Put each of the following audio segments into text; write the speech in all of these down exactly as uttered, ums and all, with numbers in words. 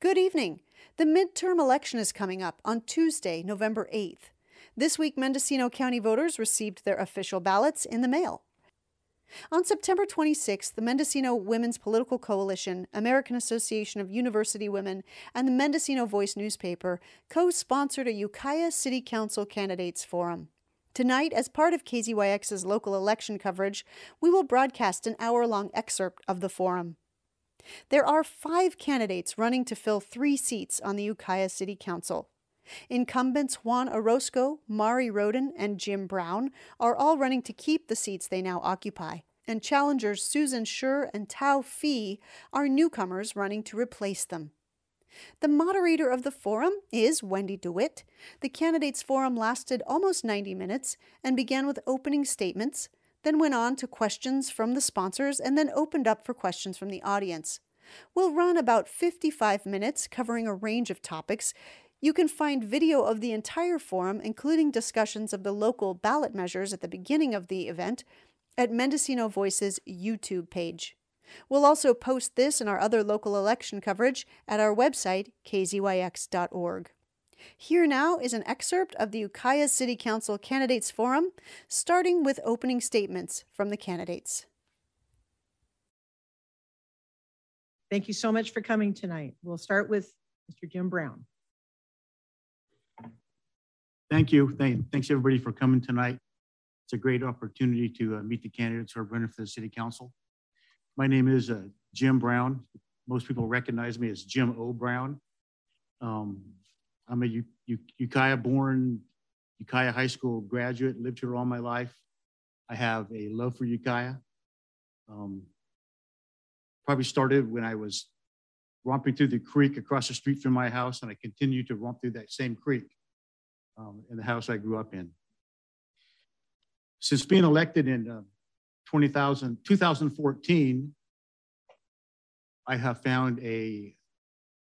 Good evening. The midterm election is coming up on Tuesday, November eighth. This week, Mendocino County voters received their official ballots in the mail. On September twenty-sixth, the Mendocino Women's Political Coalition, American Association of University Women, and the Mendocino Voice newspaper co-sponsored a Ukiah City Council Candidates Forum. Tonight, as part of K Z Y X's local election coverage, we will broadcast an hour-long excerpt of the forum. There are five candidates running to fill three seats on the Ukiah City Council. Incumbents Juan Orozco, Mari Rodin, and Jim Brown are all running to keep the seats they now occupy, and challengers Susan Schur and Tao Fee are newcomers running to replace them. The moderator of the forum is Wendy DeWitt. The candidates' forum lasted almost ninety minutes and began with opening statements, then went on to questions from the sponsors, and then opened up for questions from the audience. We'll run about fifty-five minutes covering a range of topics. You can find video of the entire forum, including discussions of the local ballot measures at the beginning of the event, at Mendocino Voice's YouTube page. We'll also post this and our other local election coverage at our website, K Z Y X dot org. Here now is an excerpt of the Ukiah City Council Candidates Forum, starting with opening statements from the candidates. Thank you so much for coming tonight. We'll start with Mister Jim Brown. Thank you. Thank, thanks everybody for coming tonight. It's a great opportunity to uh, meet the candidates who are running for the City Council. My name is uh, Jim Brown. Most people recognize me as Jim O. Brown. Um, I'm a U U Ukiah born, Ukiah High School graduate, lived here all my life. I have a love for Ukiah. Um, probably started when I was romping through the creek across the street from my house, and I continue to romp through that same creek. Um, in the house I grew up in. Since being elected in uh, two thousand fourteen, I have found a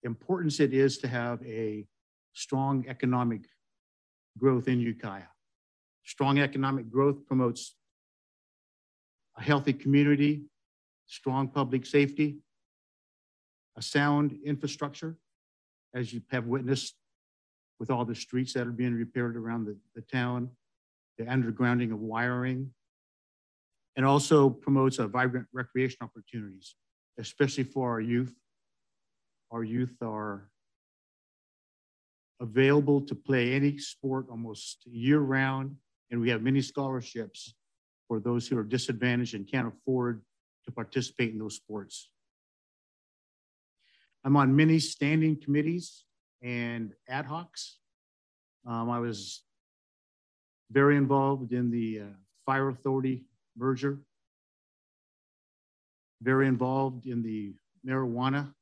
importance it is to have a strong economic growth in Ukiah. Strong economic growth promotes a healthy community, strong public safety, a sound infrastructure, as you have witnessed with all the streets that are being repaired around the, the town, the undergrounding of wiring, and also promotes a vibrant recreation opportunities, especially for our youth. Our youth are available to play any sport almost year round, and we have many scholarships for those who are disadvantaged and can't afford to participate in those sports. I'm on many standing committees and ad hocs. Um, I was very involved in the uh, fire authority merger, very involved in the marijuana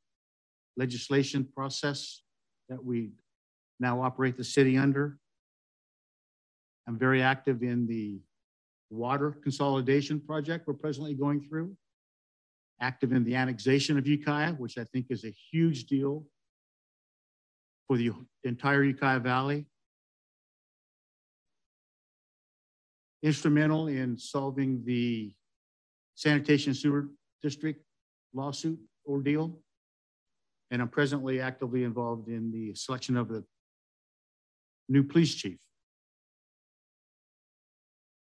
legislation process that we now operate the city under. I'm very active in the water consolidation project we're presently going through, active in the annexation of Ukiah, which I think is a huge deal for the entire Ukiah Valley. Instrumental in solving the sanitation sewer district lawsuit ordeal. And I'm presently actively involved in the selection of the new police chief.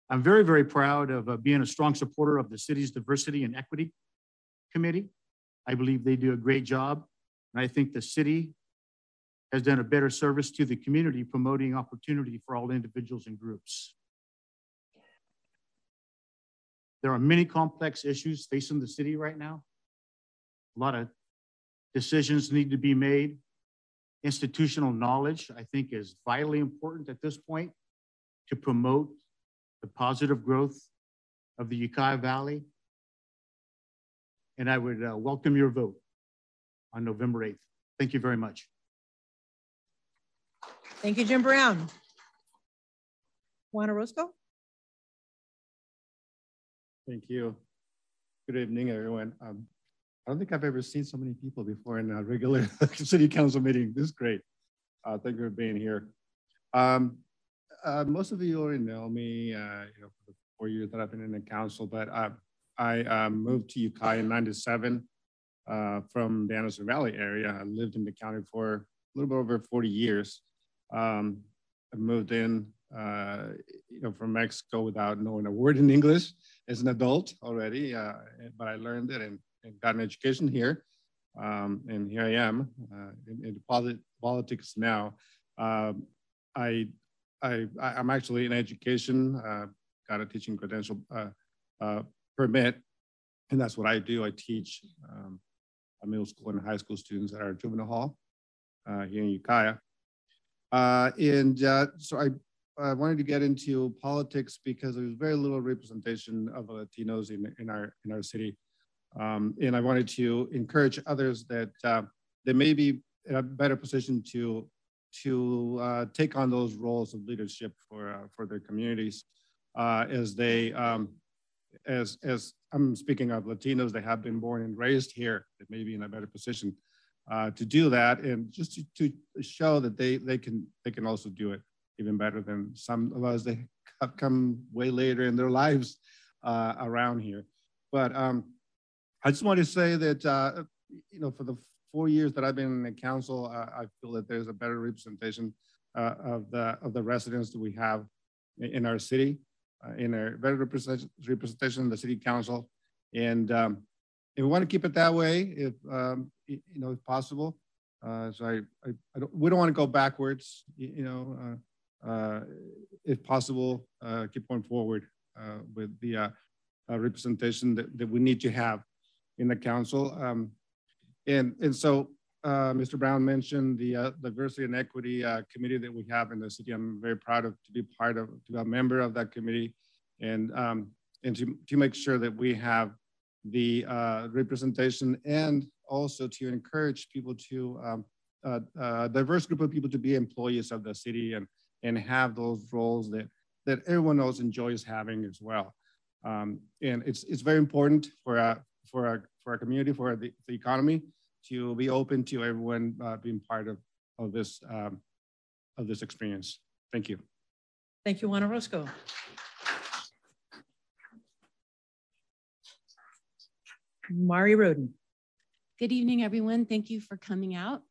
I'm very, very proud of uh, being a strong supporter of the city's Diversity and Equity Committee. I believe they do a great job. And I think the city has done a better service to the community, promoting opportunity for all individuals and groups. There are many complex issues facing the city right now. A lot of decisions need to be made. Institutional knowledge, I think, is vitally important at this point to promote the positive growth of the Ukiah Valley. And I would uh, welcome your vote on November eighth. Thank you very much. Thank you, Jim Brown. Juan Orozco. Thank you. Good evening, everyone. Um, I don't think I've ever seen so many people before in a regular city council meeting. This is great. Uh, thank you for being here. Um, uh, most of you already know me, uh, you know, for the four years that I've been in the council, but uh, I uh, moved to Ukiah in ninety-seven. uh, from the Anderson Valley area. I lived in the county for a little bit over forty years. Um, I moved in uh, you know, from Mexico without knowing a word in English as an adult already, uh, but I learned it and, and got an education here. Um, and here I am uh, in, in polit politics now. Um, I, I, I'm actually in education, uh, got a teaching credential uh, uh, permit, and that's what I do. I teach um, middle school and high school students at our juvenile hall uh, here in Ukiah. Uh, and uh, so I, I wanted to get into politics because there was very little representation of Latinos in, in, our, in our city. Um, and I wanted to encourage others that uh, they may be in a better position to, to uh, take on those roles of leadership for, uh, for their communities uh, as they, um, as, as I'm speaking of Latinos, they have been born and raised here, that may be in a better position uh, to do that, and just to, to show that they, they, can, they can also do it even better than some of us that have come way later in their lives uh, around here. But um, I just want to say that, uh, you know, for the four years that I've been in the council, uh, I feel that there's a better representation uh, of, the, of the residents that we have in our city, uh, in a better representation, representation in the city council. And, um, and we want to keep it that way if, um, you know, if possible. Uh, so I, I, I don't, we don't want to go backwards, you know, uh, uh, if possible, uh, keep going forward uh, with the uh, uh, representation that, that we need to have in the council. Um, and, and so uh, Mister Brown mentioned the uh, diversity and equity uh, committee that we have in the city. I'm very proud of to be part of, to be a member of that committee, and, um, and to, to make sure that we have the uh, representation, and also to encourage people to, um, uh, a diverse group of people to be employees of the city and, and have those roles that, that everyone else enjoys having as well. Um, and it's, it's very important for, uh, for our, for our community, for the, the economy, to be open to everyone uh, being part of, of, this, um, of this experience. Thank you. Thank you, Juan Orozco. Mari Rodin. Good evening, everyone. Thank you for coming out.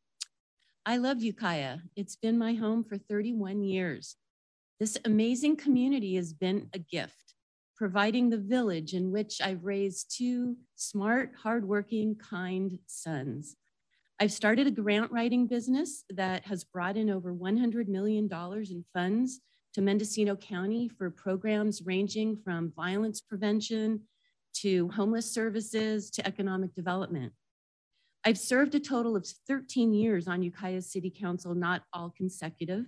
I love Ukiah. It's been my home for thirty-one years. This amazing community has been a gift, providing the village in which I've raised two smart, hardworking, kind sons. I've started a grant writing business that has brought in over one hundred million dollars in funds to Mendocino County for programs ranging from violence prevention to homeless services to economic development. I've served a total of thirteen years on Ukiah City Council, not all consecutive.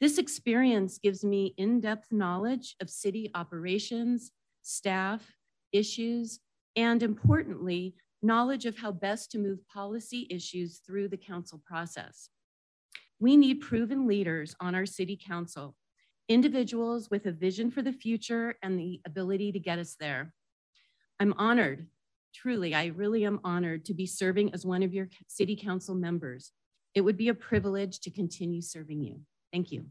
This experience gives me in-depth knowledge of city operations, staff, issues, and importantly, knowledge of how best to move policy issues through the council process. We need proven leaders on our city council, individuals with a vision for the future and the ability to get us there. I'm honored, truly, I really am honored to be serving as one of your city council members. It would be a privilege to continue serving you. Thank you.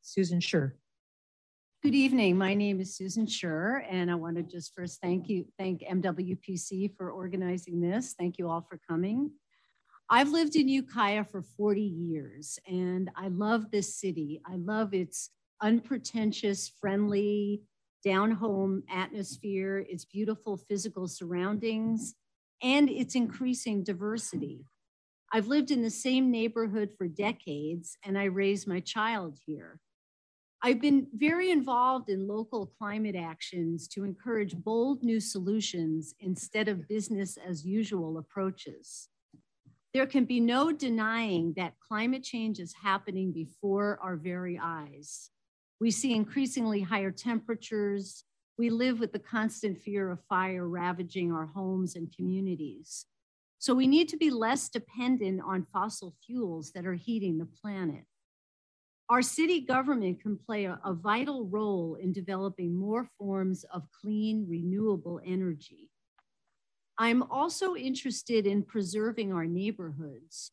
Susan Schur. Good evening. My name is Susan Schur, and I want to just first thank you, thank M W P C for organizing this. Thank you all for coming. I've lived in Ukiah for forty years, and I love this city. I love its unpretentious, friendly, down-home atmosphere, its beautiful physical surroundings, and its increasing diversity. I've lived in the same neighborhood for decades, and I raised my child here. I've been very involved in local climate actions to encourage bold new solutions instead of business as usual approaches. There can be no denying that climate change is happening before our very eyes. We see increasingly higher temperatures. We live with the constant fear of fire ravaging our homes and communities. So we need to be less dependent on fossil fuels that are heating the planet. Our city government can play a, a vital role in developing more forms of clean, renewable energy. I'm also interested in preserving our neighborhoods.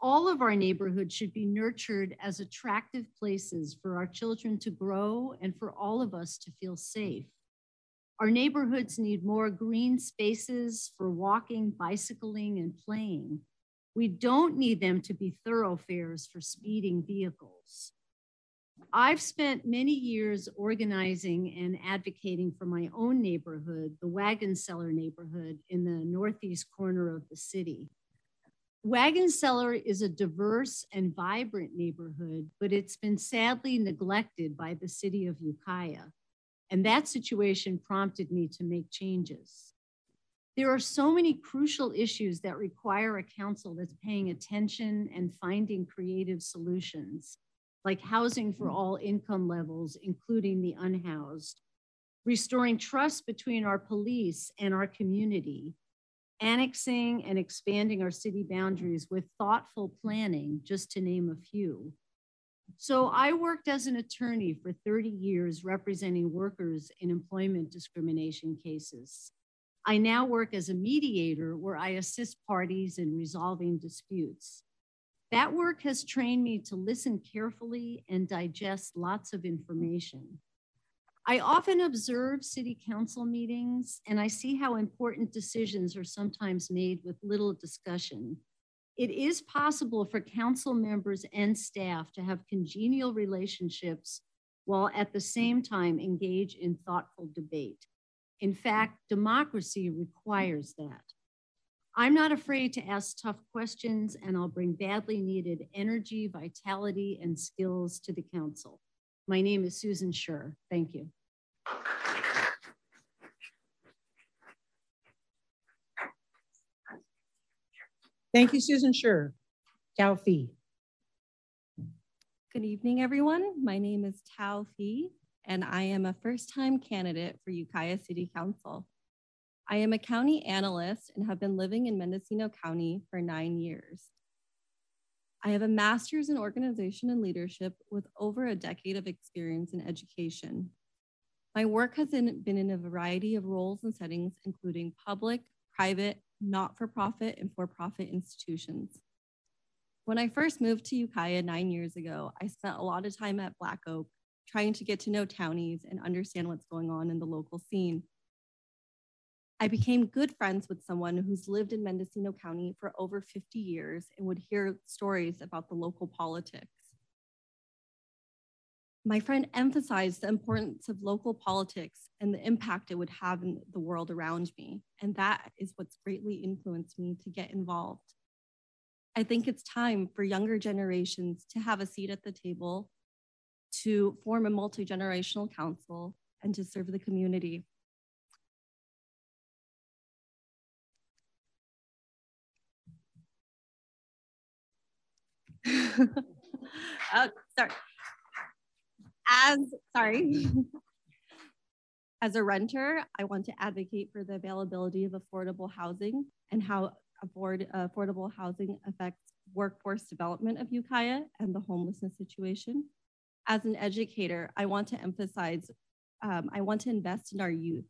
All of our neighborhoods should be nurtured as attractive places for our children to grow and for all of us to feel safe. Our neighborhoods need more green spaces for walking, bicycling, and playing. We don't need them to be thoroughfares for speeding vehicles. I've spent many years organizing and advocating for my own neighborhood, the Wagenseller neighborhood in the northeast corner of the city. Wagenseller is a diverse and vibrant neighborhood, but it's been sadly neglected by the city of Ukiah. And that situation prompted me to make changes. There are so many crucial issues that require a council that's paying attention and finding creative solutions, like housing for all income levels, including the unhoused, restoring trust between our police and our community, annexing and expanding our city boundaries with thoughtful planning, just to name a few. So I worked as an attorney for thirty years representing workers in employment discrimination cases. I now work as a mediator where I assist parties in resolving disputes. That work has trained me to listen carefully and digest lots of information. I often observe city council meetings and I see how important decisions are sometimes made with little discussion. It is possible for council members and staff to have congenial relationships while at the same time engage in thoughtful debate. In fact, democracy requires that. I'm not afraid to ask tough questions, and I'll bring badly needed energy, vitality, and skills to the council. My name is Susan Schur. Thank you. Thank you, Susan Schur. Tao Fee. Good evening, everyone. My name is Tao Fee, and I am a first-time candidate for Ukiah City Council. I am a county analyst and have been living in Mendocino County for nine years. I have a master's in organization and leadership with over a decade of experience in education. My work has been in a variety of roles and settings, including public, private, not-for-profit, and for-profit institutions. When I first moved to Ukiah nine years ago, I spent a lot of time at Black Oak trying to get to know townies and understand what's going on in the local scene. I became good friends with someone who's lived in Mendocino County for over fifty years and would hear stories about the local politics. My friend emphasized the importance of local politics and the impact it would have in the world around me, and that is what's greatly influenced me to get involved. I think it's time for younger generations to have a seat at the table, to form a multi-generational council, and to serve the community. oh, sorry. As sorry. As a renter, I want to advocate for the availability of affordable housing and how afford, uh, affordable housing affects workforce development of Ukiah and the homelessness situation. As an educator, I want to emphasize, um, I want to invest in our youth.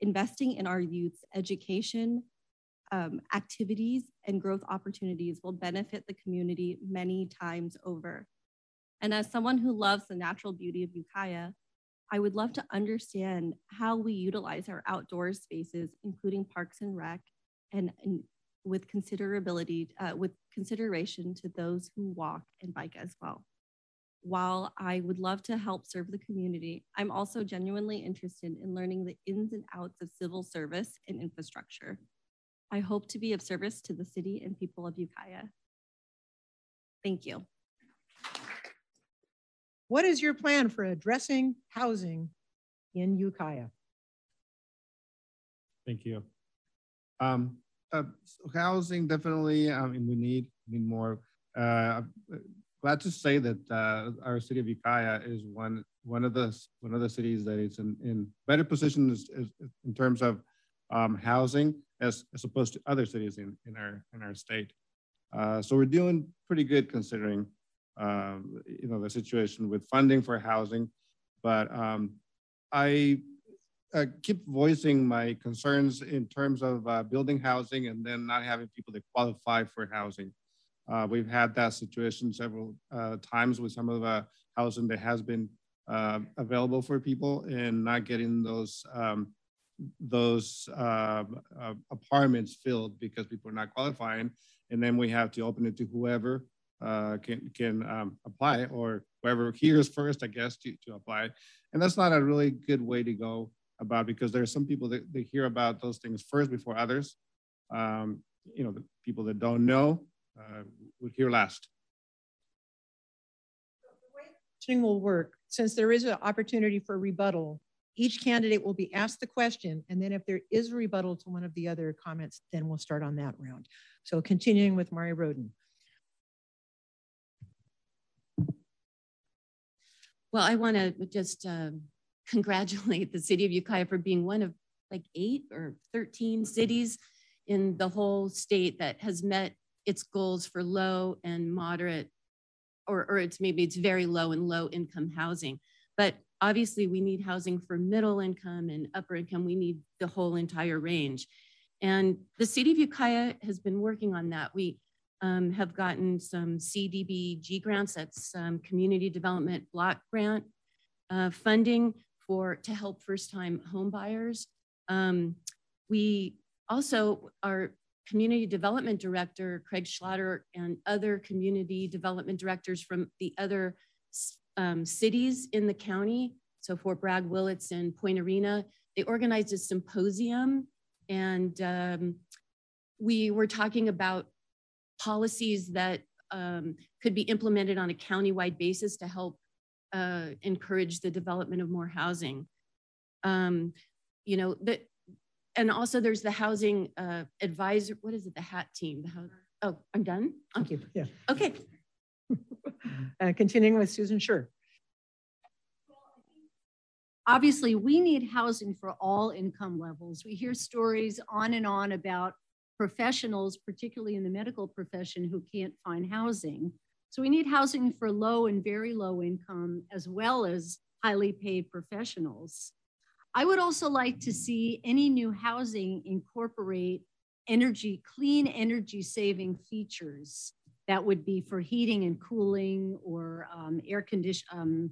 Investing in our youth's education, Um, activities and growth opportunities will benefit the community many times over. And as someone who loves the natural beauty of Ukiah, I would love to understand how we utilize our outdoor spaces, including parks and rec, and, and with considerability, uh, with consideration to those who walk and bike as well. While I would love to help serve the community, I'm also genuinely interested in learning the ins and outs of civil service and infrastructure. I hope to be of service to the city and people of Ukiah. Thank you. What is your plan for addressing housing in Ukiah? Thank you. Um, uh, so housing definitely, I mean, we need, need more. Uh, glad to say that uh, our city of Ukiah is one one of the one of the cities that is in, in better position is, is, in terms of um, housing. As, as opposed to other cities in, in our in our state, uh, so we're doing pretty good considering uh, you know the situation with funding for housing. But um, I uh, keep voicing my concerns in terms of uh, building housing and then not having people that qualify for housing. Uh, we've had that situation several uh, times with some of the housing that has been uh, available for people and not getting those um, those uh, uh, apartments filled because people are not qualifying. And then we have to open it to whoever uh, can can um, apply, or whoever hears first, I guess, to, to apply. And that's not a really good way to go about, because there are some people that they hear about those things first before others. Um, you know, the people that don't know uh, would hear last. So the way the question will work, since there is an opportunity for rebuttal, each candidate will be asked the question, and then if there is a rebuttal to one of the other comments, then we'll start on that round. So continuing with Mari Rodin. Well, I want to just um, congratulate the city of Ukiah for being one of like eight or thirteen cities in the whole state that has met its goals for low and moderate, or, or it's maybe it's very low and low income housing. But obviously we need housing for middle income and upper income. We need the whole entire range. And the city of Ukiah has been working on that. We um, have gotten some C D B G grants, that's um, community development block grant uh, funding for, to help first time home buyers. Um, we also, our community development director, Craig Schlatter, and other community development directors from the other um, cities in the county, so Fort Bragg, Willits, and Point Arena, they organized a symposium, and um, we were talking about policies that um, could be implemented on a countywide basis to help uh, encourage the development of more housing. Um, you know, the, and also there's the housing uh, advisor, what is it, the HAT team? The house, oh, I'm done? Oh. Thank you, yeah. Okay. uh, continuing with Susan Schur. Obviously, we need housing for all income levels. We hear stories on and on about professionals, particularly in the medical profession, who can't find housing. So we need housing for low and very low income, as well as highly paid professionals. I would also like to see any new housing incorporate energy, clean energy saving features. That would be for heating and cooling, or um, air condition, um,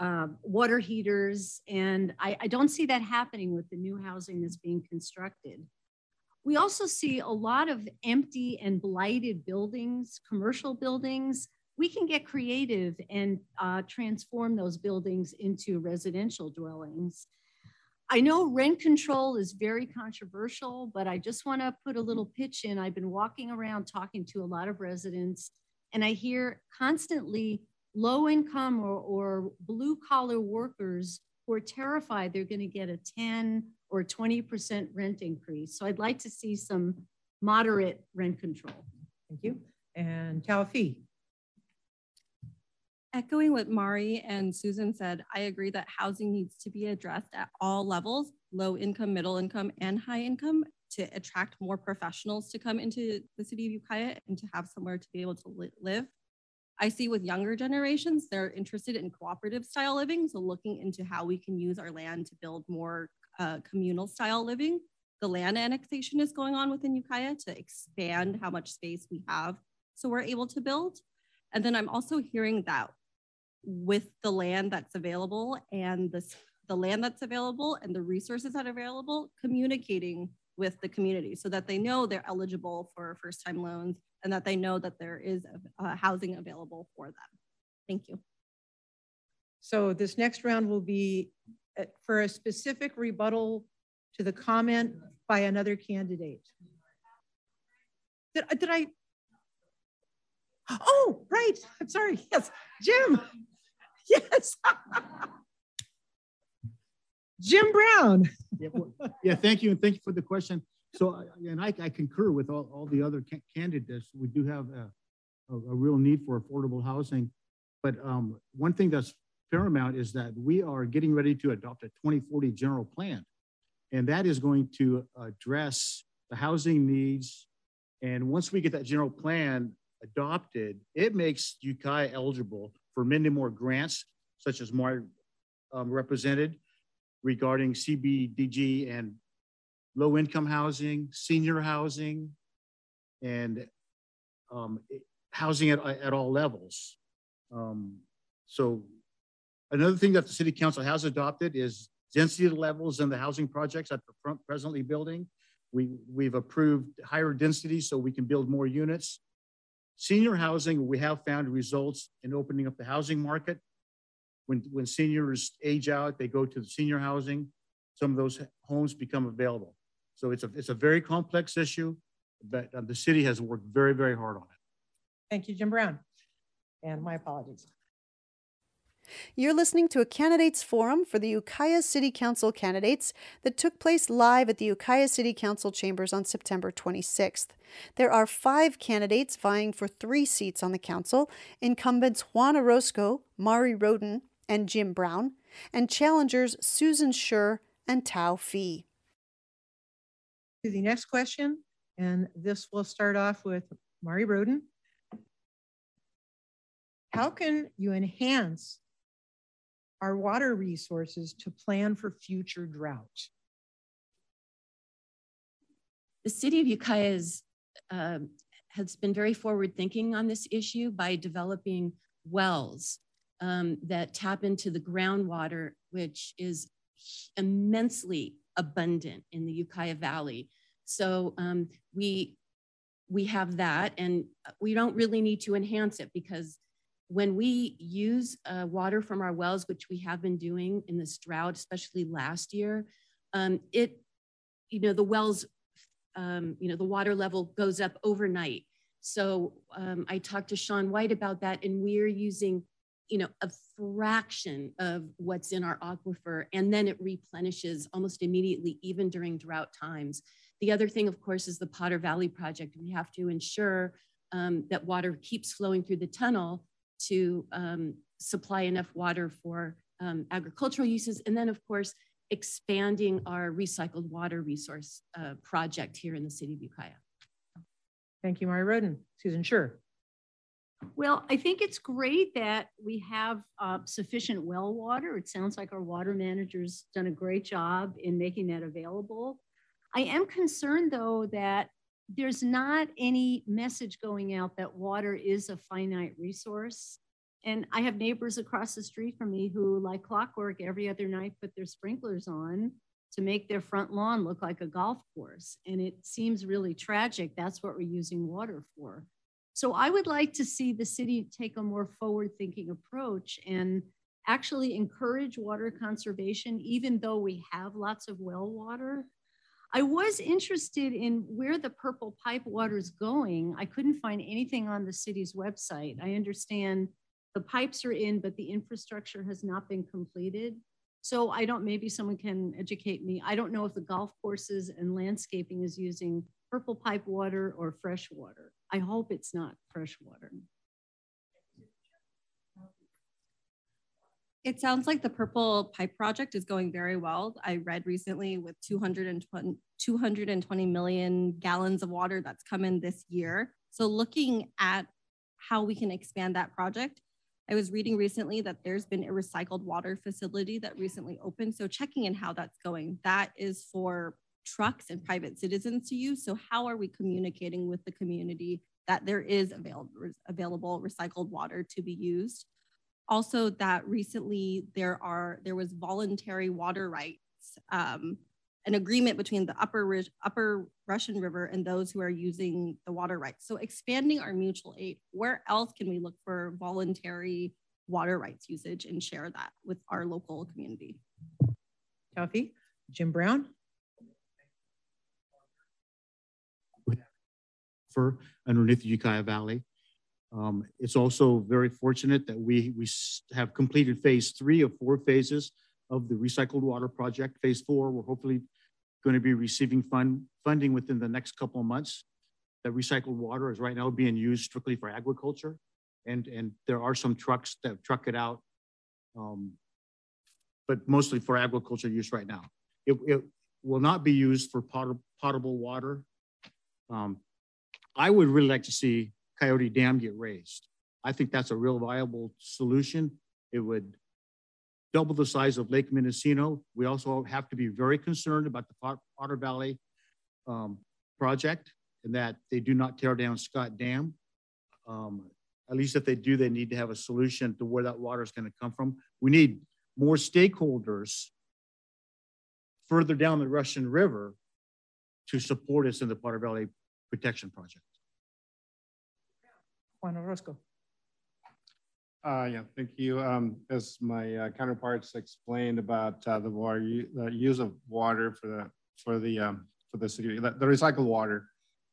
uh, water heaters. And I, I don't see that happening with the new housing that's being constructed. We also see a lot of empty and blighted buildings, commercial buildings. We can get creative and uh, transform those buildings into residential dwellings. I know rent control is very controversial, but I just want to put a little pitch in. I've been walking around talking to a lot of residents, and I hear constantly low income or, or blue collar workers who are terrified they're going to get a ten or twenty percent rent increase. So I'd like to see some moderate rent control. Thank you. And Tao Fee. Echoing what Mari and Susan said, I agree that housing needs to be addressed at all levels, low income, middle income, and high income, to attract more professionals to come into the city of Ukiah and to have somewhere to be able to li live. I see with younger generations, they're interested in cooperative style living. So looking into how we can use our land to build more uh, communal style living. The land annexation is going on within Ukiah to expand how much space we have, so we're able to build. And then I'm also hearing that with the land that's available and the, the land that's available and the resources that are available, communicating with the community so that they know they're eligible for first-time loans and that they know that there is a, a housing available for them. Thank you. So this next round will be for a specific rebuttal to the comment by another candidate. Did, did I? Oh, right. I'm sorry. Yes. Jim. Yes. Jim Brown. yeah, well, yeah, thank you. And thank you for the question. So, and I, I concur with all, all the other ca candidates. We do have a, a, a real need for affordable housing. But um, one thing that's paramount is that we are getting ready to adopt a twenty forty general plan. And that is going to address the housing needs. And once we get that general plan adopted, it makes Ukiah eligible for many more grants, such as more um, represented regarding C B D G and low income housing, senior housing, and um, it, housing at, at all levels. Um, so another thing that the city council has adopted is density levels in the housing projects that we're presently building. We, we've approved higher density so we can build more units. Senior housing, we have found results in opening up the housing market. When, when seniors age out, they go to the senior housing. Some of those homes become available. So it's a, it's a very complex issue, but uh, the city has worked very, very hard on it. Thank you, Jim Brown. And my apologies. You're listening to a candidates forum for the Ukiah City Council candidates that took place live at the Ukiah City Council chambers on September twenty-sixth. There are five candidates vying for three seats on the council, incumbents Juan Orozco, Mari Rodin, and Jim Brown, and challengers Susan Schur and Tao Fee. To the next question, and this will start off with Mari Rodin. How can you enhance our water resources to plan for future drought? The city of Ukiah is, uh, has been very forward thinking on this issue by developing wells um, that tap into the groundwater, which is immensely abundant in the Ukiah Valley. So um, we, we have that, and we don't really need to enhance it, because when we use uh, water from our wells, which we have been doing in this drought, especially last year, um, it, you know, the wells, um, you know, the water level goes up overnight. So um, I talked to Sean White about that, and we're using, you know, a fraction of what's in our aquifer, and then it replenishes almost immediately, even during drought times. The other thing, of course, is the Potter Valley project. We have to ensure um, that water keeps flowing through the tunnel to um, supply enough water for um, agricultural uses. And then, of course, expanding our recycled water resource uh, project here in the city of Ukiah. Thank you, Mari Rodin. Susan Schur. Well, I think it's great that we have uh, sufficient well water. It sounds like our water manager's done a great job in making that available. I am concerned, though, that there's not any message going out that water is a finite resource. And I have neighbors across the street from me who, like clockwork, every other night put their sprinklers on to make their front lawn look like a golf course. And it seems really tragic. That's what we're using water for. So I would like to see the city take a more forward-thinking approach and actually encourage water conservation, even though we have lots of well water. I was interested in where the purple pipe water is going. I couldn't find anything on the city's website. I understand the pipes are in, but the infrastructure has not been completed. So I don't, maybe someone can educate me. I don't know if the golf courses and landscaping is using purple pipe water or fresh water. I hope it's not fresh water. It sounds like the Purple Pipe Project is going very well. I read recently with two hundred twenty million gallons of water that's come in this year. So looking at how we can expand that project, I was reading recently that there's been a recycled water facility that recently opened. So checking in how that's going. That is for trucks and private citizens to use. So how are we communicating with the community that there is available, available recycled water to be used? Also, that recently there are there was voluntary water rights, um, an agreement between the upper upper Russian River and those who are using the water rights. So expanding our mutual aid, where else can we look for voluntary water rights usage and share that with our local community? Tao Fee. Jim Brown. For underneath the Ukiah Valley. Um, it's also very fortunate that we, we have completed phase three of four phases of the recycled water project. Phase four, we're hopefully going to be receiving fund, funding within the next couple of months. That recycled water is right now being used strictly for agriculture. And, and there are some trucks that truck it out, um, but mostly for agriculture use right now. It, it will not be used for pot, potable water. Um, I would really like to see Coyote Dam get raised. I think that's a real viable solution. It would double the size of Lake Mendocino. We also have to be very concerned about the Potter Valley um, project, and that they do not tear down Scott Dam. Um, at least if they do, they need to have a solution to where that water is going to come from. We need more stakeholders further down the Russian River to support us in the Potter Valley Protection Project. Juan Orozco. Uh, yeah, thank you. Um, as my uh, counterparts explained about uh, the water, the use of water for the for the um, for the city, the, the recycled water,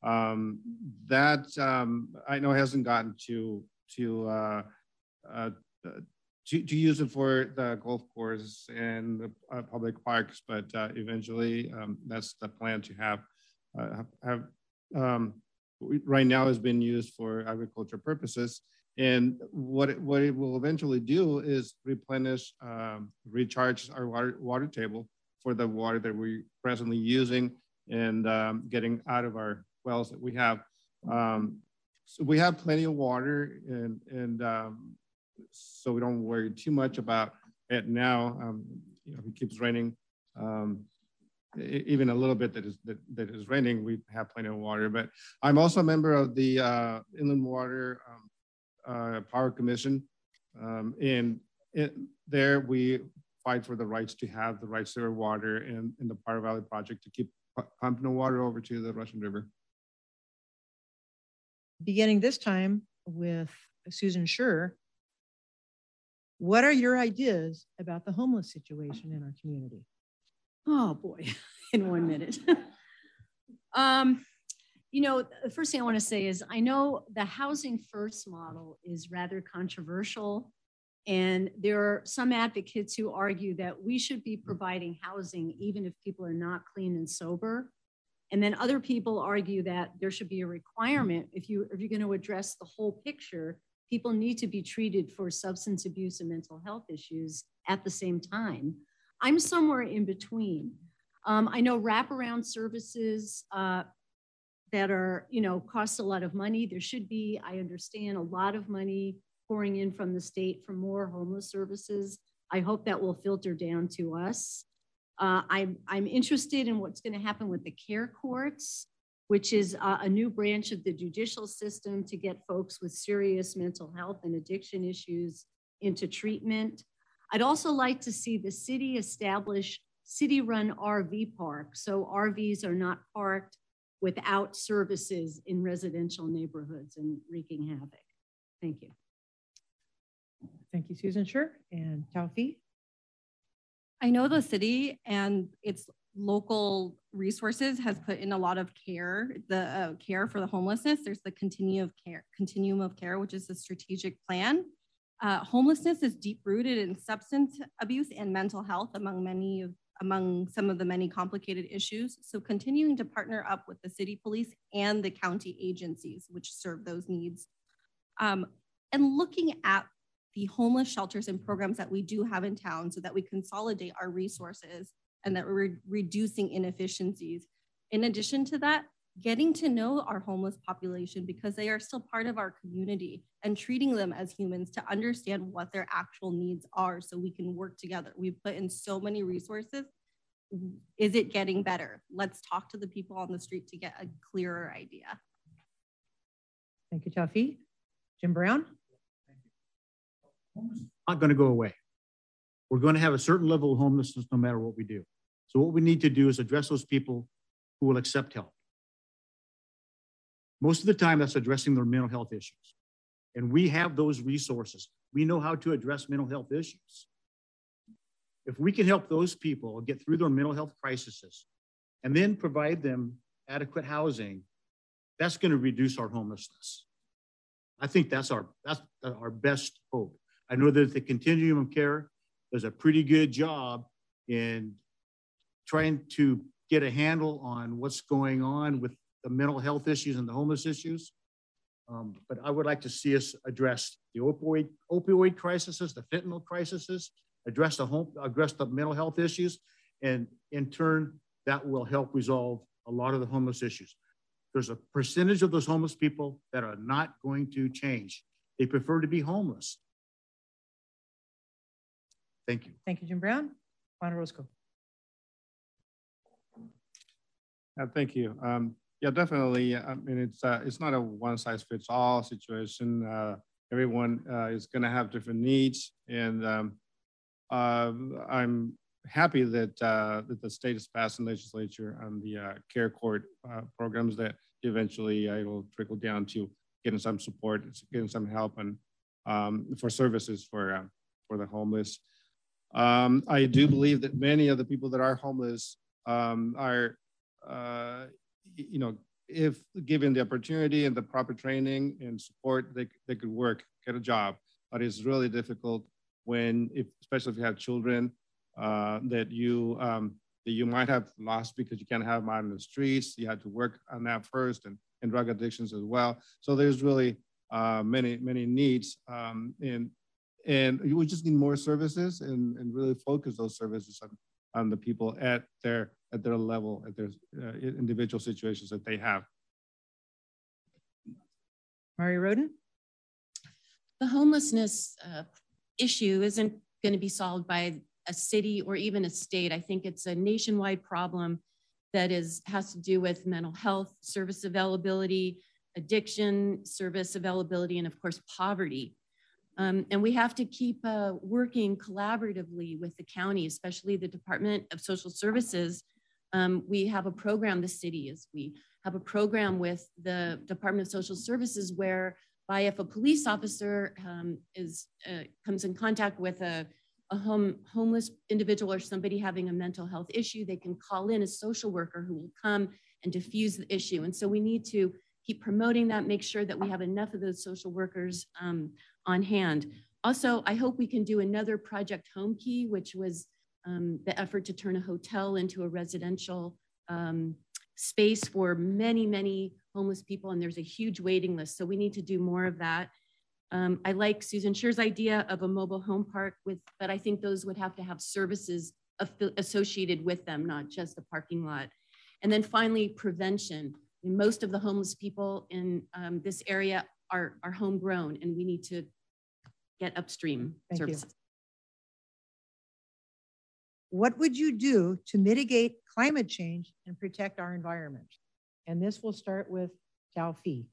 um, that um, I know hasn't gotten to to, uh, uh, to to use it for the golf course and the uh, public parks, but uh, eventually um, that's the plan to have uh, have um, right now has been used for agriculture purposes. And what it, what it will eventually do is replenish, um, recharge our water, water table for the water that we're presently using and um, getting out of our wells that we have. Um, so we have plenty of water, and, and um, so we don't worry too much about it now. Um, you know, if it keeps raining, um, even a little bit that is that, that is raining, we have plenty of water. But I'm also a member of the uh, Inland Water um, Uh, Power Commission, um, and it, there we fight for the rights to have the rights to our water in, in the Potter Valley Project to keep pumping the water over to the Russian River. Beginning this time with Susan Schur, what are your ideas about the homeless situation in our community? Oh boy, in one minute. um, You know, the first thing I want to say is I know the housing first model is rather controversial, and there are some advocates who argue that we should be providing housing even if people are not clean and sober. And then other people argue that there should be a requirement if, you, if you're going to address the whole picture, people need to be treated for substance abuse and mental health issues at the same time. I'm somewhere in between. Um, I know wraparound services, uh, that are, you know, cost a lot of money. There should be, I understand, a lot of money pouring in from the state for more homeless services. I hope that will filter down to us. Uh, I'm, I'm interested in what's gonna happen with the care courts, which is uh, a new branch of the judicial system to get folks with serious mental health and addiction issues into treatment. I'd also like to see the city establish city-run R V parks. So R Vs are not parked without services in residential neighborhoods and wreaking havoc. Thank you. Thank you, Susan Schur. And Tao Fee? I know the city and its local resources has put in a lot of care, the uh, care for the homelessness. There's the continuum of care, continuum of care, which is the strategic plan. Uh, homelessness is deep rooted in substance abuse and mental health among many of among some of the many complicated issues. So continuing to partner up with the city police and the county agencies which serve those needs. Um, and looking at the homeless shelters and programs that we do have in town so that we consolidate our resources and that we're reducing inefficiencies. In addition to that, getting to know our homeless population because they are still part of our community and treating them as humans to understand what their actual needs are so we can work together. We've put in so many resources. Is it getting better? Let's talk to the people on the street to get a clearer idea. Thank you, Tao Fee. Jim Brown? Homelessness is not going to go away. We're going to have a certain level of homelessness no matter what we do. So what we need to do is address those people who will accept help. Most of the time, that's addressing their mental health issues. And we have those resources. We know how to address mental health issues. If we can help those people get through their mental health crises and then provide them adequate housing, that's going to reduce our homelessness. I think that's our, that's our best hope. I know that the continuum of care does a pretty good job in trying to get a handle on what's going on with the mental health issues and the homeless issues. Um, but I would like to see us address the opioid, opioid crises, the fentanyl crises, address the, home, address the mental health issues. And in turn, that will help resolve a lot of the homeless issues. There's a percentage of those homeless people that are not going to change. They prefer to be homeless. Thank you. Thank you, Jim Brown. Juan Orozco. Uh, thank you. Um, Yeah, definitely. I mean, it's uh, it's not a one-size-fits-all situation. Uh, everyone uh, is going to have different needs, and um, uh, I'm happy that uh, that the state has passed the legislature on the uh, care court uh, programs that eventually uh, it'll trickle down to getting some support, getting some help, and um, for services for uh, for the homeless. Um, I do believe that many of the people that are homeless um, are, uh, you know, if given the opportunity and the proper training and support, they, they could work, get a job. But it's really difficult when, if, especially if you have children uh, that you um, that you might have lost because you can't have them out in the streets. You had to work on that first, and, and drug addictions as well. So there's really uh, many, many needs. Um, and, and we just need more services and, and really focus those services on, on the people at their at their level, at their uh, individual situations that they have. Mari Rodin? The homelessness uh, issue isn't going to be solved by a city or even a state. I think it's a nationwide problem that is has to do with mental health, service availability, addiction, service availability, and of course, poverty. Um, and we have to keep uh, working collaboratively with the county, especially the Department of Social Services. Um, we have a program, the city is, we have a program with the Department of Social Services whereby if a police officer um, is, uh, comes in contact with a, a home, homeless individual or somebody having a mental health issue, they can call in a social worker who will come and diffuse the issue. And so we need to keep promoting that, make sure that we have enough of those social workers um, on hand. Also, I hope we can do another Project Home Key, which was um, the effort to turn a hotel into a residential um, space for many, many homeless people, and there's a huge waiting list, so we need to do more of that. Um, I like Susan Schur's idea of a mobile home park, with, but I think those would have to have services associated with them, not just a parking lot. And then finally, prevention. Most of the homeless people in um, this area are, are homegrown, and we need to get upstream Thank services. You. What would you do to mitigate climate change and protect our environment? And this will start with Tao Fee.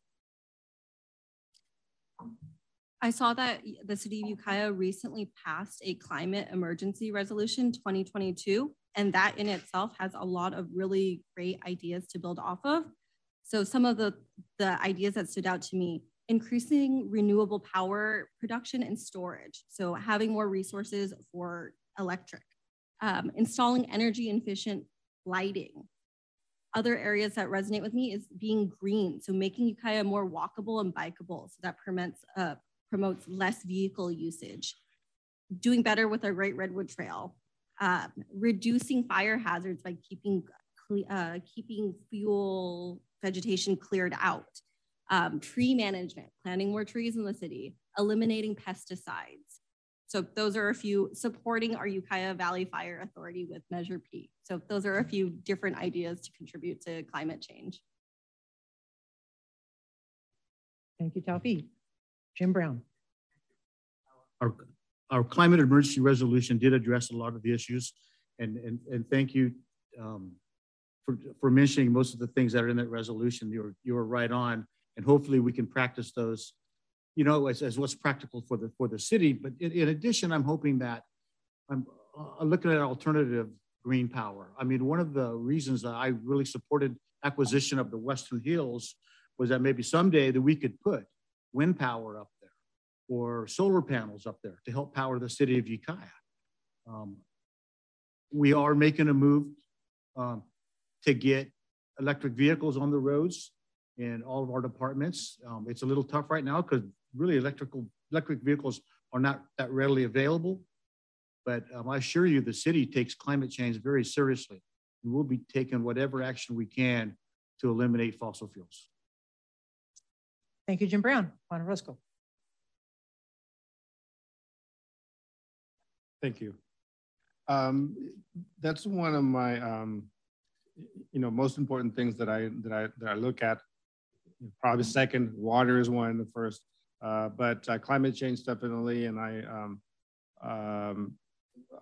I saw that the city of Ukiah recently passed a climate emergency resolution twenty twenty-two, and that in itself has a lot of really great ideas to build off of. So some of the, the ideas that stood out to me, increasing renewable power production and storage. So having more resources for electric, um, installing energy efficient lighting. Other areas that resonate with me is being green. So making Ukiah more walkable and bikeable. So that permits, uh, promotes less vehicle usage. Doing better with our Great Redwood Trail. Uh, reducing fire hazards by keeping, uh, keeping fuel, vegetation cleared out, um, tree management, planting more trees in the city, eliminating pesticides. So those are a few, supporting our Ukiah Valley Fire Authority with Measure P. So those are a few different ideas to contribute to climate change. Thank you, Tao Fee. Jim Brown. Our, our climate emergency resolution did address a lot of the issues, and, and, and thank you, um, For, for mentioning most of the things that are in that resolution. You were, you were right on, and hopefully we can practice those, you know, as, as what's practical for the for the city. But in, in addition, I'm hoping that I'm uh, looking at alternative green power. I mean, one of the reasons that I really supported acquisition of the Western Hills was that maybe someday that we could put wind power up there or solar panels up there to help power the city of Ukiah. Um, we are making a move Um, to get electric vehicles on the roads in all of our departments. Um, it's a little tough right now because really electrical electric vehicles are not that readily available, but um, I assure you the city takes climate change very seriously, and we'll be taking whatever action we can to eliminate fossil fuels. Thank you, Jim Brown. Juan Orozco. Thank you. Um, that's one of my, um, you know, most important things that I that I that I look at. Probably second, water is one of the first, uh, but uh, climate change definitely. And I um, um,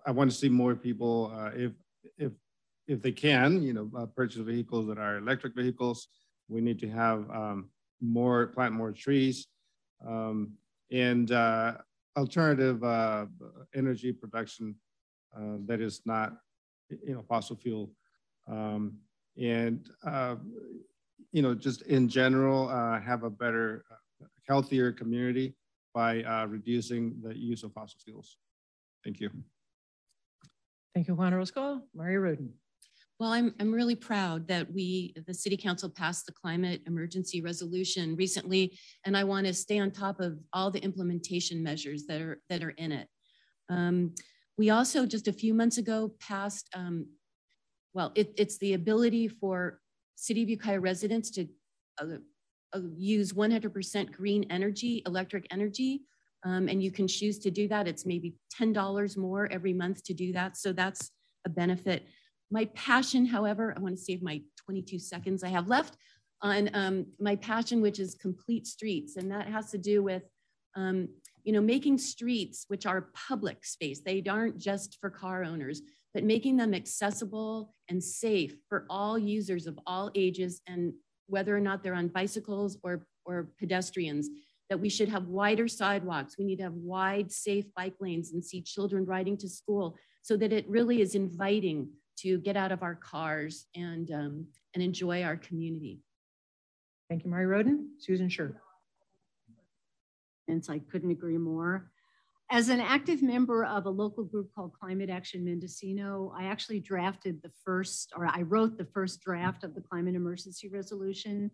I want to see more people uh, if if if they can, you know, uh, purchase vehicles that are electric vehicles. We need to have um, more, plant more trees, um, and uh, alternative uh, energy production uh, that is not, you know, fossil fuel. Um, and, uh, you know, just in general, uh, have a better, healthier community by uh, reducing the use of fossil fuels. Thank you. Thank you, Juan Orozco. Mari Rodin. Well, I'm, I'm really proud that we, the City Council, passed the climate emergency resolution recently, and I want to stay on top of all the implementation measures that are, that are in it. Um, we also, just a few months ago, passed, um, well, it, it's the ability for City of Ukiah residents to uh, uh, use one hundred percent green energy, electric energy, um, and you can choose to do that. It's maybe ten dollars more every month to do that, so that's a benefit. My passion, however, I want to save my twenty-two seconds I have left on um, my passion, which is complete streets. And that has to do with, um, you know, making streets, which are public space. They aren't just for car owners, but making them accessible and safe for all users of all ages, and whether or not they're on bicycles or, or pedestrians, that we should have wider sidewalks. We need to have wide, safe bike lanes and see children riding to school, so that it really is inviting to get out of our cars and, um, and enjoy our community. Thank you, Mari Rodin. Susan Schur. Since I couldn't agree more. As an active member of a local group called Climate Action Mendocino, I actually drafted the first, or I wrote the first draft of the climate emergency resolution.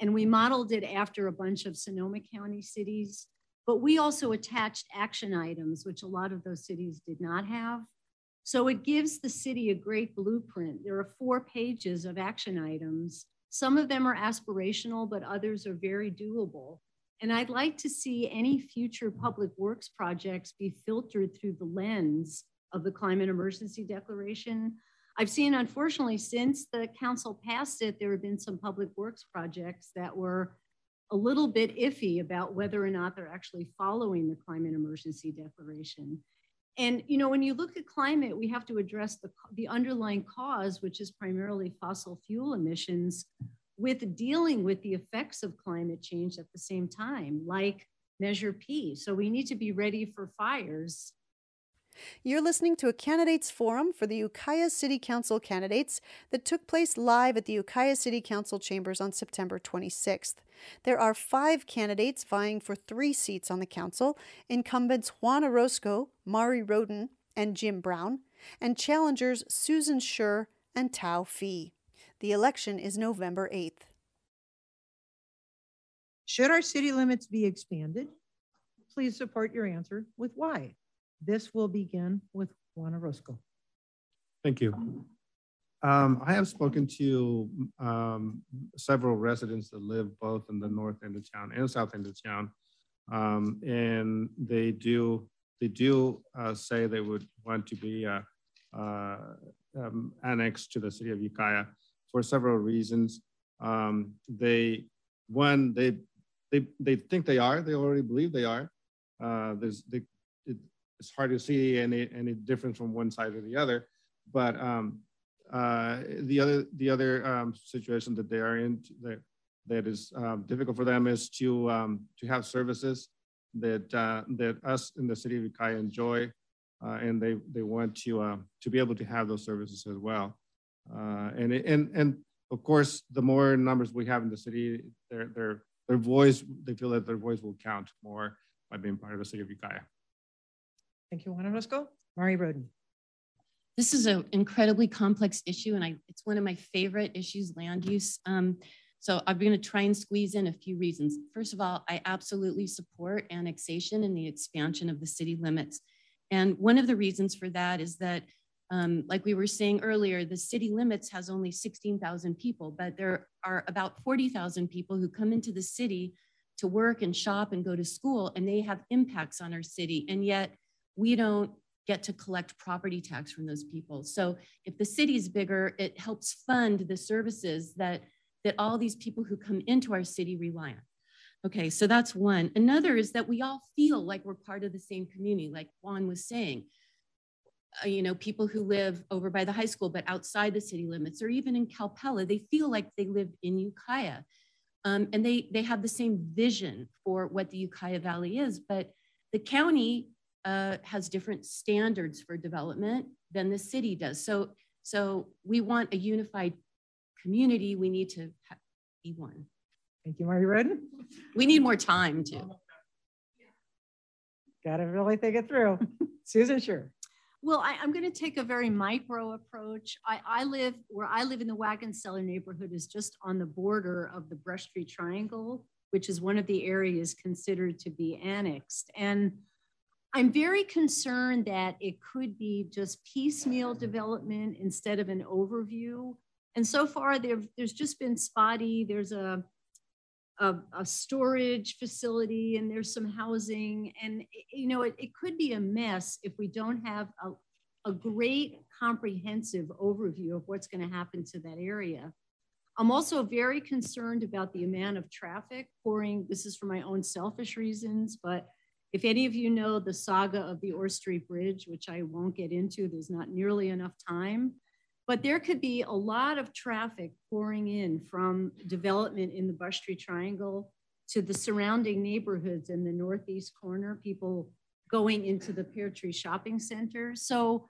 And we modeled it after a bunch of Sonoma County cities, but we also attached action items, which a lot of those cities did not have. So it gives the city a great blueprint. There are four pages of action items. Some of them are aspirational, but others are very doable. And I'd like to see any future public works projects be filtered through the lens of the Climate Emergency Declaration. I've seen, unfortunately, since the council passed it, there have been some public works projects that were a little bit iffy about whether or not they're actually following the Climate Emergency Declaration. And, you know, when you look at climate, we have to address the, the underlying cause, which is primarily fossil fuel emissions, with dealing with the effects of climate change at the same time, like Measure P. So we need to be ready for fires. You're listening to a candidates forum for the Ukiah City Council candidates that took place live at the Ukiah City Council chambers on September twenty-sixth. There are five candidates vying for three seats on the council, incumbents Juan Orozco, Mari Rodin, and Jim Brown, and challengers Susan Schur and Tao Fee. The election is November eighth. Should our city limits be expanded? Please support your answer with why. This will begin with Juan Orozco. Thank you. Um, I have spoken to um, several residents that live both in the north end of town and south end of town, um, and they do they do uh, say they would want to be uh, uh, um, annexed to the city of Ukiah for several reasons. Um, they one they they they think they are. They already believe they are. Uh, there's they. It, It's hard to see any any difference from one side or the other, but um, uh, the other the other um, situation that they are in that that is um, difficult for them is to um, to have services that uh, that us in the city of Ukiah enjoy, uh, and they they want to uh, to be able to have those services as well, uh, and and and of course the more numbers we have in the city, their their their voice they feel that their voice will count more by being part of the city of Ukiah. Thank you, Juan Orozco. Mari Rodin. This is an incredibly complex issue, and I, it's one of my favorite issues, land use. Um, so I'm going to try and squeeze in a few reasons. First of all, I absolutely support annexation and the expansion of the city limits. And one of the reasons for that is that, um, like we were saying earlier, the city limits has only sixteen thousand people, but there are about forty thousand people who come into the city to work and shop and go to school, and they have impacts on our city. And yet, we don't get to collect property tax from those people. So if the city's bigger, it helps fund the services that, that all these people who come into our city rely on. Okay, so that's one. Another is that we all feel like we're part of the same community, like Juan was saying. you know, people who live over by the high school, but outside the city limits, or even in Calpella, they feel like they live in Ukiah. Um, and they, they have the same vision for what the Ukiah Valley is, but the county uh, has different standards for development than the city does. So, so we want a unified community. We need to be one. Thank you, Mari Rodin. We need more time too. Gotta really think it through. Susan Schur. Well, I, I'm going to take a very micro approach. I, I live where I live in the Wagenseller neighborhood is just on the border of the Brush Tree Triangle, which is one of the areas considered to be annexed. And I'm very concerned that it could be just piecemeal development instead of an overview. And so far, there, there's just been spotty. There's a, a, a storage facility and there's some housing. And, you know, it, it could be a mess if we don't have a, a great comprehensive overview of what's going to happen to that area. I'm also very concerned about the amount of traffic pouring. This is for my own selfish reasons, but if any of you know the saga of the Orr Street Bridge, which I won't get into, there's not nearly enough time. But there could be a lot of traffic pouring in from development in the Brush Tree Triangle to the surrounding neighborhoods in the northeast corner, people going into the Pear Tree Shopping Center. So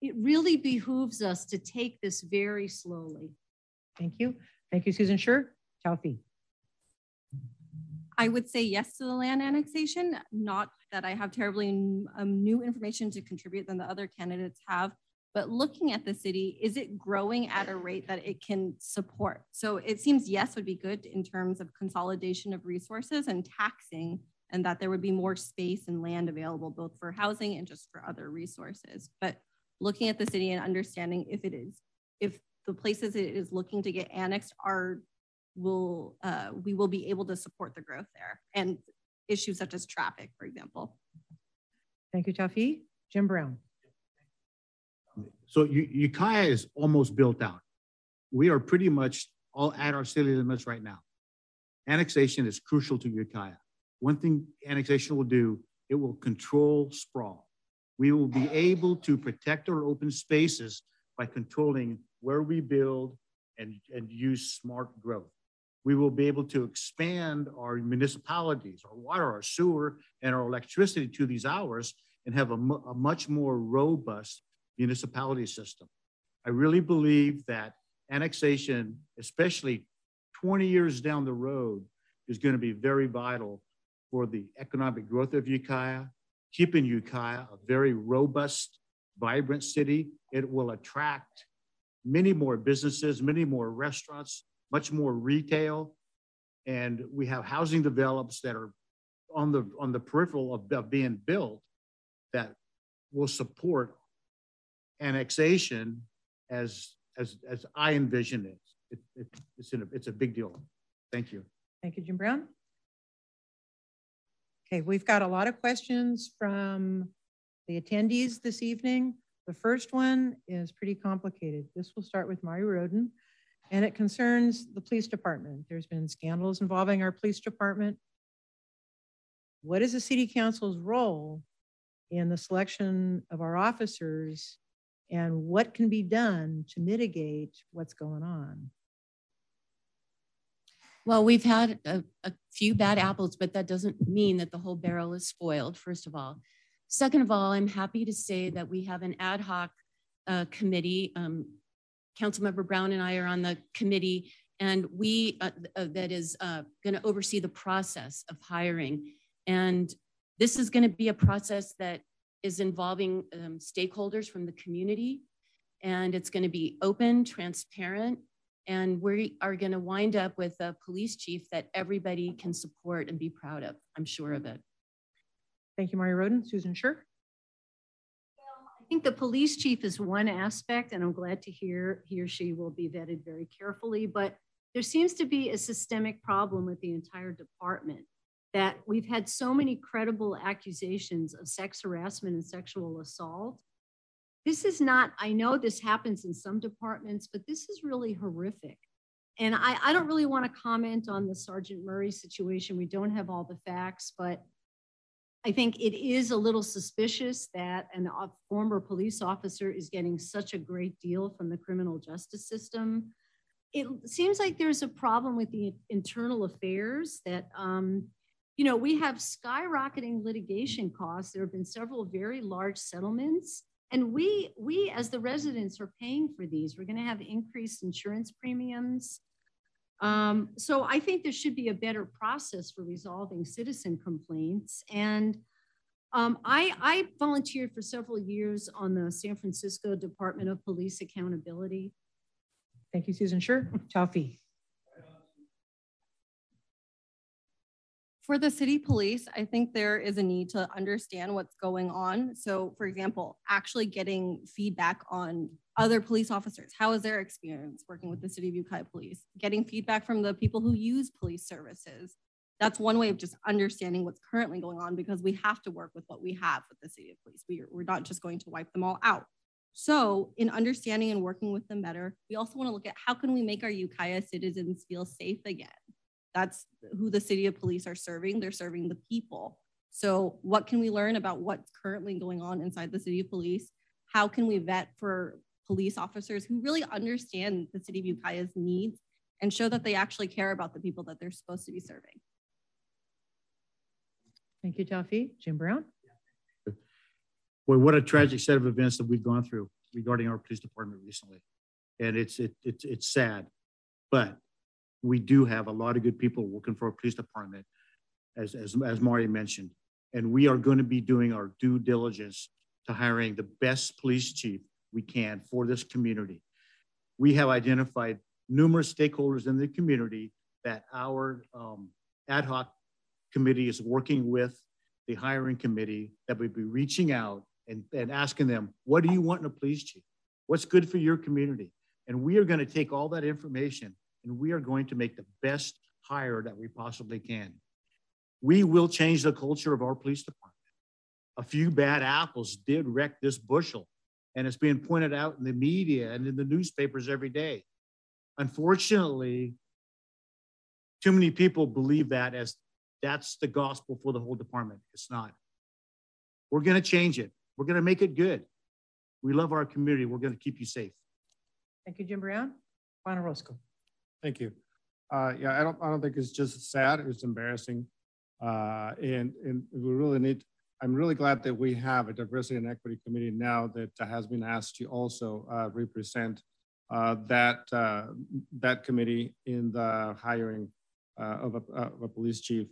it really behooves us to take this very slowly. Thank you. Thank you, Susan Schur. Tao Fee. I would say yes to the land annexation, not that I have terribly um, new information to contribute than the other candidates have. But looking at the city, is it growing at a rate that it can support? So it seems yes would be good in terms of consolidation of resources and taxing, and that there would be more space and land available both for housing and just for other resources. But looking at the city and understanding if it is, if the places it is looking to get annexed are, will uh, we will be able to support the growth there and issues such as traffic, for example. Thank you, Tao Fee. Jim Brown. So Ukiah is almost built out. We are pretty much all at our city limits right now. Annexation is crucial to Ukiah. One thing annexation will do, it will control sprawl. We will be able to protect our open spaces by controlling where we build and, and use smart growth. We will be able to expand our municipalities, our water, our sewer, and our electricity to these hours and have a, a much more robust municipality system. I really believe that annexation, especially twenty years down the road, is going to be very vital for the economic growth of Ukiah, keeping Ukiah a very robust, vibrant city. It will attract many more businesses, many more restaurants, much more retail. And we have housing developments that are on the, on the peripheral of, of being built that will support annexation as as as I envision it. It, it it's in a, it's a big deal. Thank you. Thank you, Jim Brown. Okay, we've got a lot of questions from the attendees this evening. The first one is pretty complicated. This will start with Mari Rodin, and it concerns the police department. There's been scandals involving our police department. What is the city council's role in the selection of our officers? And what can be done to mitigate what's going on? Well, we've had a, a few bad apples, but that doesn't mean that the whole barrel is spoiled, first of all. Second of all, I'm happy to say that we have an ad hoc uh, committee. Um, Councilmember Brown and I are on the committee, and we, uh, uh, that is uh, gonna oversee the process of hiring. And this is gonna be a process that is involving um, stakeholders from the community, and it's going to be open, transparent, and we are going to wind up with a police chief that everybody can support and be proud of. I'm sure of it. Thank you, Mari Rodin. Susan Schur. Well, I think the police chief is one aspect, and I'm glad to hear he or she will be vetted very carefully, but there seems to be a systemic problem with the entire department, that we've had so many credible accusations of sex harassment and sexual assault. This is not, I know this happens in some departments, but this is really horrific. And I, I don't really want to comment on the Sergeant Murray situation. We don't have all the facts, but I think it is a little suspicious that an, a former police officer is getting such a great deal from the criminal justice system. It seems like there's a problem with the internal affairs that, um, you know, we have skyrocketing litigation costs. There have been several very large settlements, and we, we as the residents are paying for these. We're going to have increased insurance premiums. Um, so I think there should be a better process for resolving citizen complaints. And um, I, I volunteered for several years on the San Francisco Department of Police Accountability. Thank you, Susan Schur. Tao Fee. For the city police, I think there is a need to understand what's going on. So for example, actually getting feedback on other police officers. How is their experience working with the City of Ukiah Police? Getting feedback from the people who use police services. That's one way of just understanding what's currently going on, because we have to work with what we have with the City of Police. We are, we're not just going to wipe them all out. So in understanding and working with them better, we also wanna look at how can we make our Ukiah citizens feel safe again? That's who the City of Police are serving. They're serving the people. So what can we learn about what's currently going on inside the City of Police? How can we vet for police officers who really understand the City of Ukiah's needs and show that they actually care about the people that they're supposed to be serving? Thank you, Tao Fee. Jim Brown. Boy, what a tragic set of events that we've gone through regarding our police department recently. And it's, it, it's, it's sad, but we do have a lot of good people working for our police department, as, as, as Mari mentioned, and we are going to be doing our due diligence to hiring the best police chief we can for this community. We have identified numerous stakeholders in the community that our um, ad hoc committee is working with, the hiring committee, that we'd be reaching out and, and asking them, what do you want in a police chief? What's good for your community? And we are going to take all that information and we are going to make the best hire that we possibly can. We will change the culture of our police department. A few bad apples did wreck this bushel, and it's being pointed out in the media and in the newspapers every day. Unfortunately, too many people believe that as that's the gospel for the whole department. It's not. We're going to change it. We're going to make it good. We love our community. We're going to keep you safe. Thank you, Jim Brown. Juan Orozco. Thank you. Uh, yeah, I don't. I don't think it's just sad. It's embarrassing, uh, and and we really need. I'm really glad that we have a diversity and equity committee now that has been asked to also uh, represent uh, that uh, that committee in the hiring uh, of, a, of a police chief,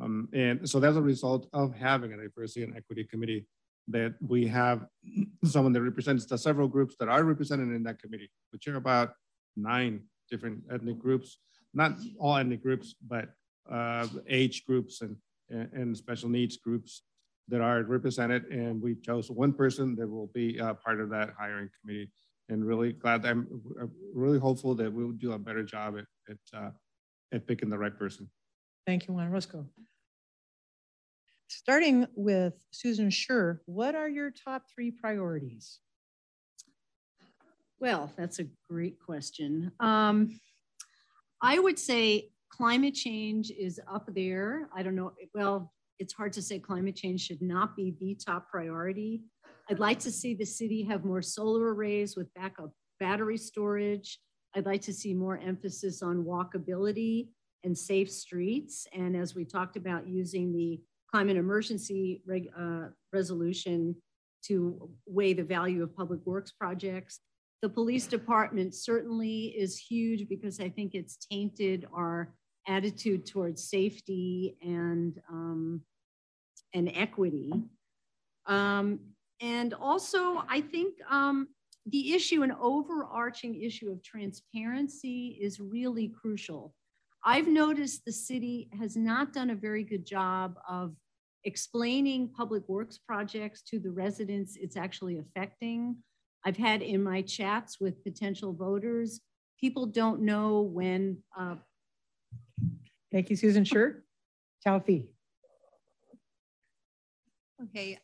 um, and so that's a result of having a diversity and equity committee that we have someone that represents the several groups that are represented in that committee, which are about nine different ethnic groups, not all ethnic groups, but uh, age groups and, and special needs groups that are represented. And we chose one person that will be uh, part of that hiring committee. And really glad, I'm really hopeful that we will do a better job at, at, uh, at picking the right person. Thank you, Juan Orozco. Starting with Susan Schur, what are your top three priorities? Well, that's a great question. Um, I would say climate change is up there. I don't know, well, it's hard to say climate change should not be the top priority. I'd like to see the city have more solar arrays with backup battery storage. I'd like to see more emphasis on walkability and safe streets. And as we talked about, using the climate emergency reg, uh, resolution to weigh the value of public works projects. The police department certainly is huge because I think it's tainted our attitude towards safety and, um, and equity. Um, and also I think um, the issue, an overarching issue of transparency is really crucial. I've noticed the city has not done a very good job of explaining public works projects to the residents it's actually affecting. I've had in my chats with potential voters, people don't know when. Uh... Thank you, Susan Schur. Tao Fee. Okay,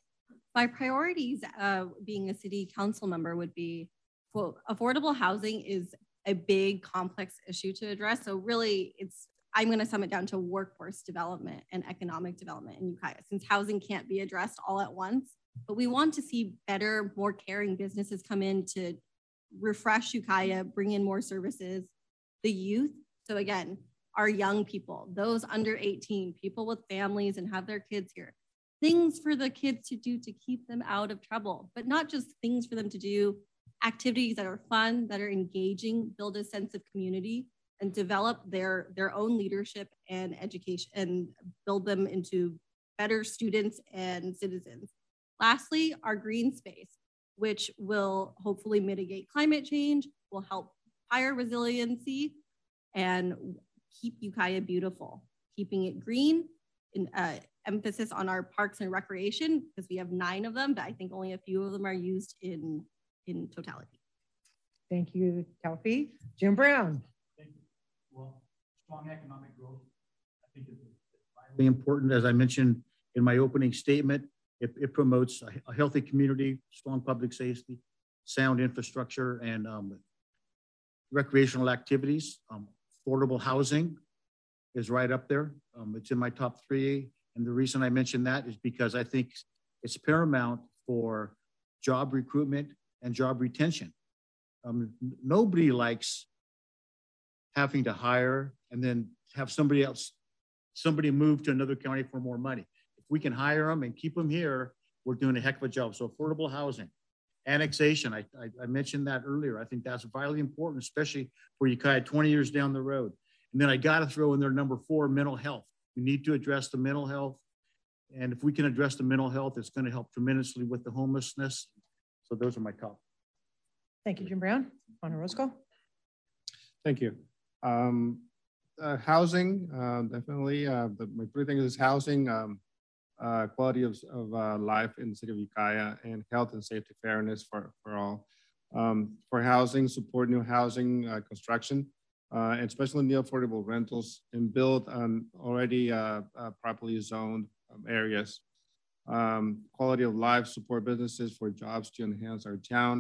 my priorities uh, being a city council member would be, well, affordable housing is a big complex issue to address. So really it's, I'm going to sum it down to workforce development and economic development in Ukiah, since housing can't be addressed all at once, but we want to see better, more caring businesses come in to refresh Ukiah, bring in more services, the youth. So again, our young people, those under eighteen, people with families and have their kids here, things for the kids to do to keep them out of trouble, but not just things for them to do, activities that are fun, that are engaging, build a sense of community and develop their, their own leadership and education and build them into better students and citizens. Lastly, our green space, which will hopefully mitigate climate change, will help fire resiliency and keep Ukiah beautiful, keeping it green, in uh, emphasis on our parks and recreation, because we have nine of them, but I think only a few of them are used in, in totality. Thank you, Tao Fee. Jim Brown. Thank you. Well, strong economic growth, I think it's vitally important. As I mentioned in my opening statement, it, it promotes a, a healthy community, strong public safety, sound infrastructure, and um, recreational activities. Um, Affordable housing is right up there. Um, it's in my top three. And the reason I mention that is because I think it's paramount for job recruitment and job retention. Um, nobody likes having to hire and then have somebody else, somebody move to another county for more money. If we can hire them and keep them here, we're doing a heck of a job. So affordable housing. Annexation, I, I, I mentioned that earlier. I think that's vitally important, especially for Ukiah twenty years down the road. And then I gotta throw in there number four, mental health. We need to address the mental health. And if we can address the mental health, it's gonna help tremendously with the homelessness. So those are my top. Thank you, Jim Brown. Juan Orozco. Thank you. Um, uh, housing, uh, definitely. Uh, the, my three things is housing, um, Uh, quality of, of uh, life in the city of Ukiah, and health and safety fairness for, for all. Um, for housing, support new housing uh, construction, uh, and especially new affordable rentals, and build on already uh, uh, properly zoned um, areas. Um, quality of life, support businesses for jobs to enhance our town,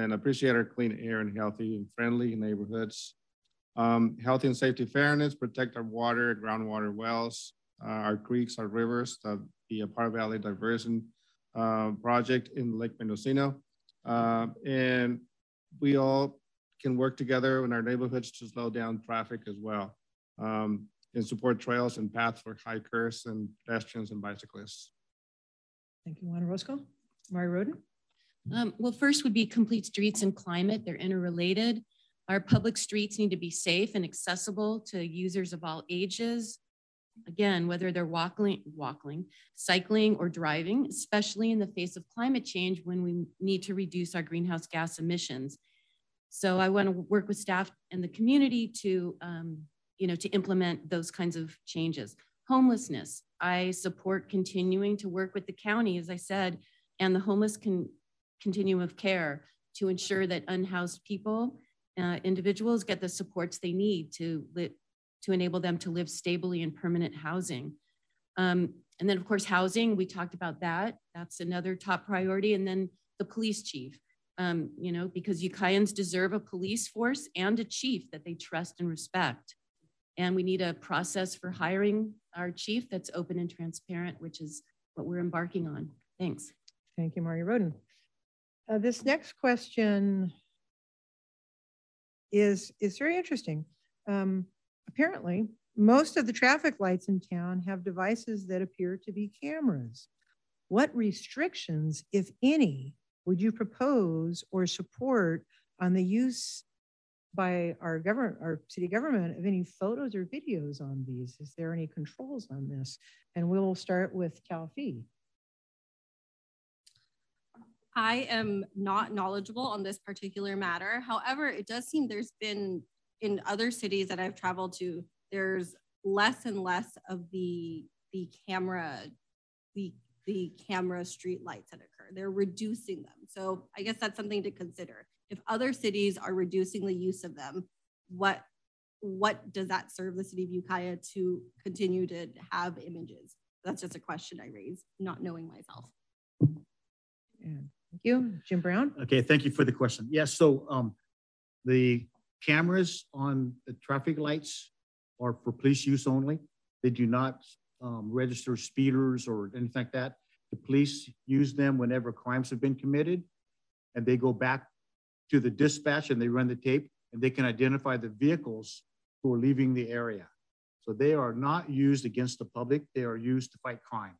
and appreciate our clean air and healthy and friendly neighborhoods. Um, health and safety fairness, protect our water, groundwater wells, Uh, our creeks, our rivers, the, the Potter Valley Diversion uh, Project in Lake Mendocino. Uh, and we all can work together in our neighborhoods to slow down traffic as well, um, and support trails and paths for hikers and pedestrians and bicyclists. Thank you, Juan Orozco. Mari Rodin. Um, well, first would be complete streets and climate. They're interrelated. Our public streets need to be safe and accessible to users of all ages. Again, whether they're walking, walking, cycling, or driving, especially in the face of climate change when we need to reduce our greenhouse gas emissions. So I want to work with staff and the community to, um, you know, to implement those kinds of changes. Homelessness, I support continuing to work with the county, as I said, and the homeless con continuum of care to ensure that unhoused people, uh, individuals get the supports they need to live, to enable them to live stably in permanent housing. Um, and then of course, housing, we talked about that. That's another top priority. And then the police chief, um, you know, because Ukiahans deserve a police force and a chief that they trust and respect. And we need a process for hiring our chief that's open and transparent, which is what we're embarking on. Thanks. Thank you, Mari Rodin. Uh, this next question is, is very interesting. Um, Apparently, most of the traffic lights in town have devices that appear to be cameras. What restrictions, if any, would you propose or support on the use by our government, our city government, of any photos or videos on these? Is there any controls on this? And we'll start with Tao Fee. I am not knowledgeable on this particular matter. However, it does seem there's been in other cities that I've traveled to, there's less and less of the the camera the the camera street lights that occur. They're reducing them. So I guess that's something to consider. If other cities are reducing the use of them, what what does that serve the city of Ukiah to continue to have images? That's just a question I raised, not knowing myself. And thank you, Jim Brown. Okay, thank you for the question. Yes, yeah, so um, the cameras on the traffic lights are for police use only. They do not um, register speeders or anything like that. The police use them whenever crimes have been committed, and they go back to the dispatch and they run the tape, and they can identify the vehicles who are leaving the area. So they are not used against the public. They are used to fight crime.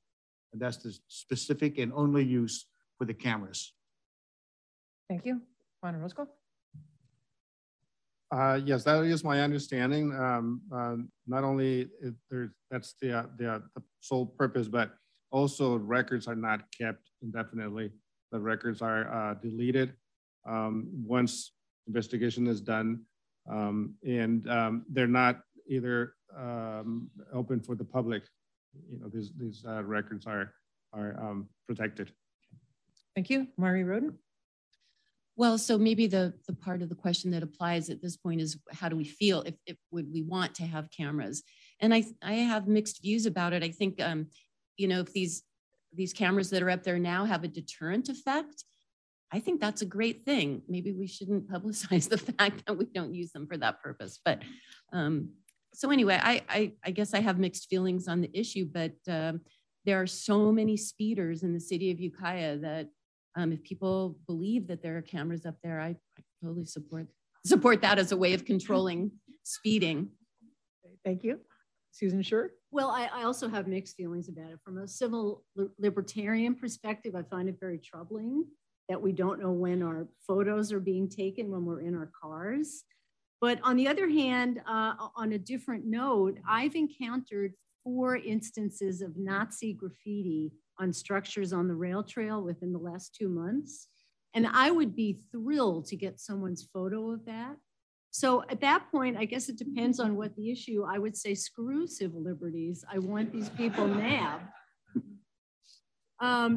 And that's the specific and only use for the cameras. Thank you. Juan Orozco. Uh, yes, that is my understanding. Um, uh, not only if there's, that's the, uh, the, uh, the sole purpose, but also records are not kept indefinitely. The records are uh, deleted um, once investigation is done, um, and um, they're not either um, open for the public. You know, these these uh, records are are um, protected. Thank you, Mari Rodin. Well, so maybe the, the part of the question that applies at this point is how do we feel if, if would we want to have cameras? And I, I have mixed views about it. I think, um, you know, if these, these cameras that are up there now have a deterrent effect, I think that's a great thing. Maybe we shouldn't publicize the fact that we don't use them for that purpose. But um, so anyway, I, I, I guess I have mixed feelings on the issue, but um, there are so many speeders in the city of Ukiah that Um, if people believe that there are cameras up there, I, I totally support support that as a way of controlling speeding. Thank you. Susan Schur? Well, I, I also have mixed feelings about it. From a civil libertarian perspective, I find it very troubling that we don't know when our photos are being taken when we're in our cars. But on the other hand, uh, on a different note, I've encountered four instances of Nazi graffiti on structures on the rail trail within the last two months. And I would be thrilled to get someone's photo of that. So at that point, I guess it depends on what the issue, I would say screw civil liberties. I want these people nabbed. Um,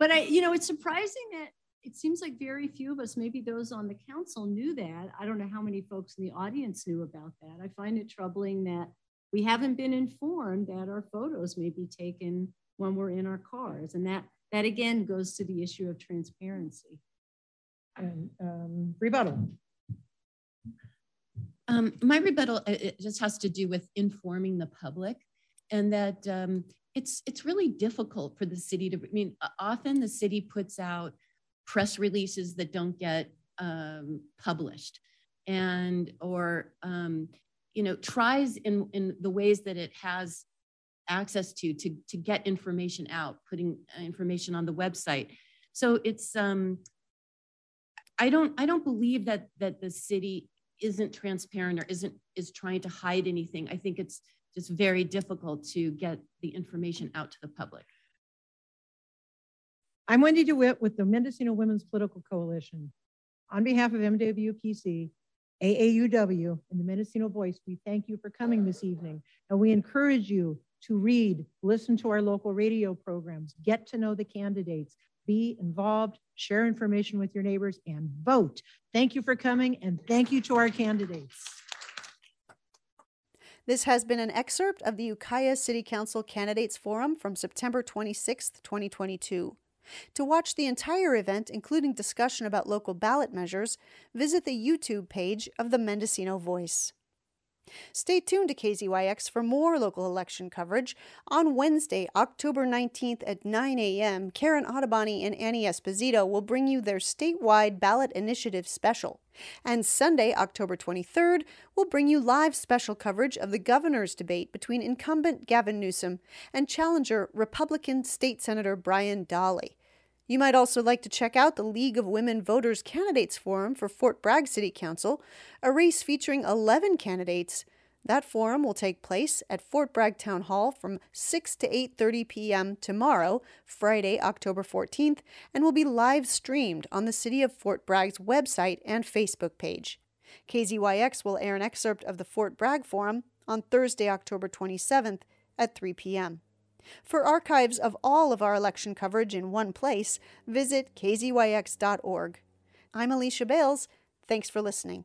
but I, you know, it's surprising that it seems like very few of us, maybe those on the council knew that. I don't know how many folks in the audience knew about that. I find it troubling that we haven't been informed that our photos may be taken when we're in our cars. And that, that again goes to the issue of transparency. And um, rebuttal. Um, my rebuttal, it just has to do with informing the public, and that um, it's, it's really difficult for the city to, I mean, often the city puts out press releases that don't get um, published, and, or, um, you know, tries in, in the ways that it has access to, to, to get information out, putting information on the website. So it's, um, I don't, I don't believe that, that the city isn't transparent or isn't, is trying to hide anything. I think it's just very difficult to get the information out to the public. I'm Wendy DeWitt with the Mendocino Women's Political Coalition. On behalf of M W P C, A A U W, and the Mendocino Voice, we thank you for coming this evening, and we encourage you to read, listen to our local radio programs, get to know the candidates, be involved, share information with your neighbors, and vote. Thank you for coming, and thank you to our candidates. This has been an excerpt of the Ukiah City Council Candidates Forum from September twenty-sixth, twenty twenty-two. To watch the entire event, including discussion about local ballot measures, visit the YouTube page of the Mendocino Voice. Stay tuned to K Z Y X for more local election coverage. On Wednesday, October nineteenth at nine a m, Karen Ottoboni and Annie Esposito will bring you their statewide ballot initiative special. And Sunday, October twenty-third, will bring you live special coverage of the governor's debate between incumbent Gavin Newsom and challenger Republican State Senator Brian Dolly. You might also like to check out the League of Women Voters Candidates Forum for Fort Bragg City Council, a race featuring eleven candidates. That forum will take place at Fort Bragg Town Hall from six to eight thirty p m tomorrow, Friday, October fourteenth, and will be live streamed on the City of Fort Bragg's website and Facebook page. K Z Y X will air an excerpt of the Fort Bragg Forum on Thursday, October twenty-seventh at three p m For archives of all of our election coverage in one place, visit k z y x dot org. I'm Alicia Bales. Thanks for listening.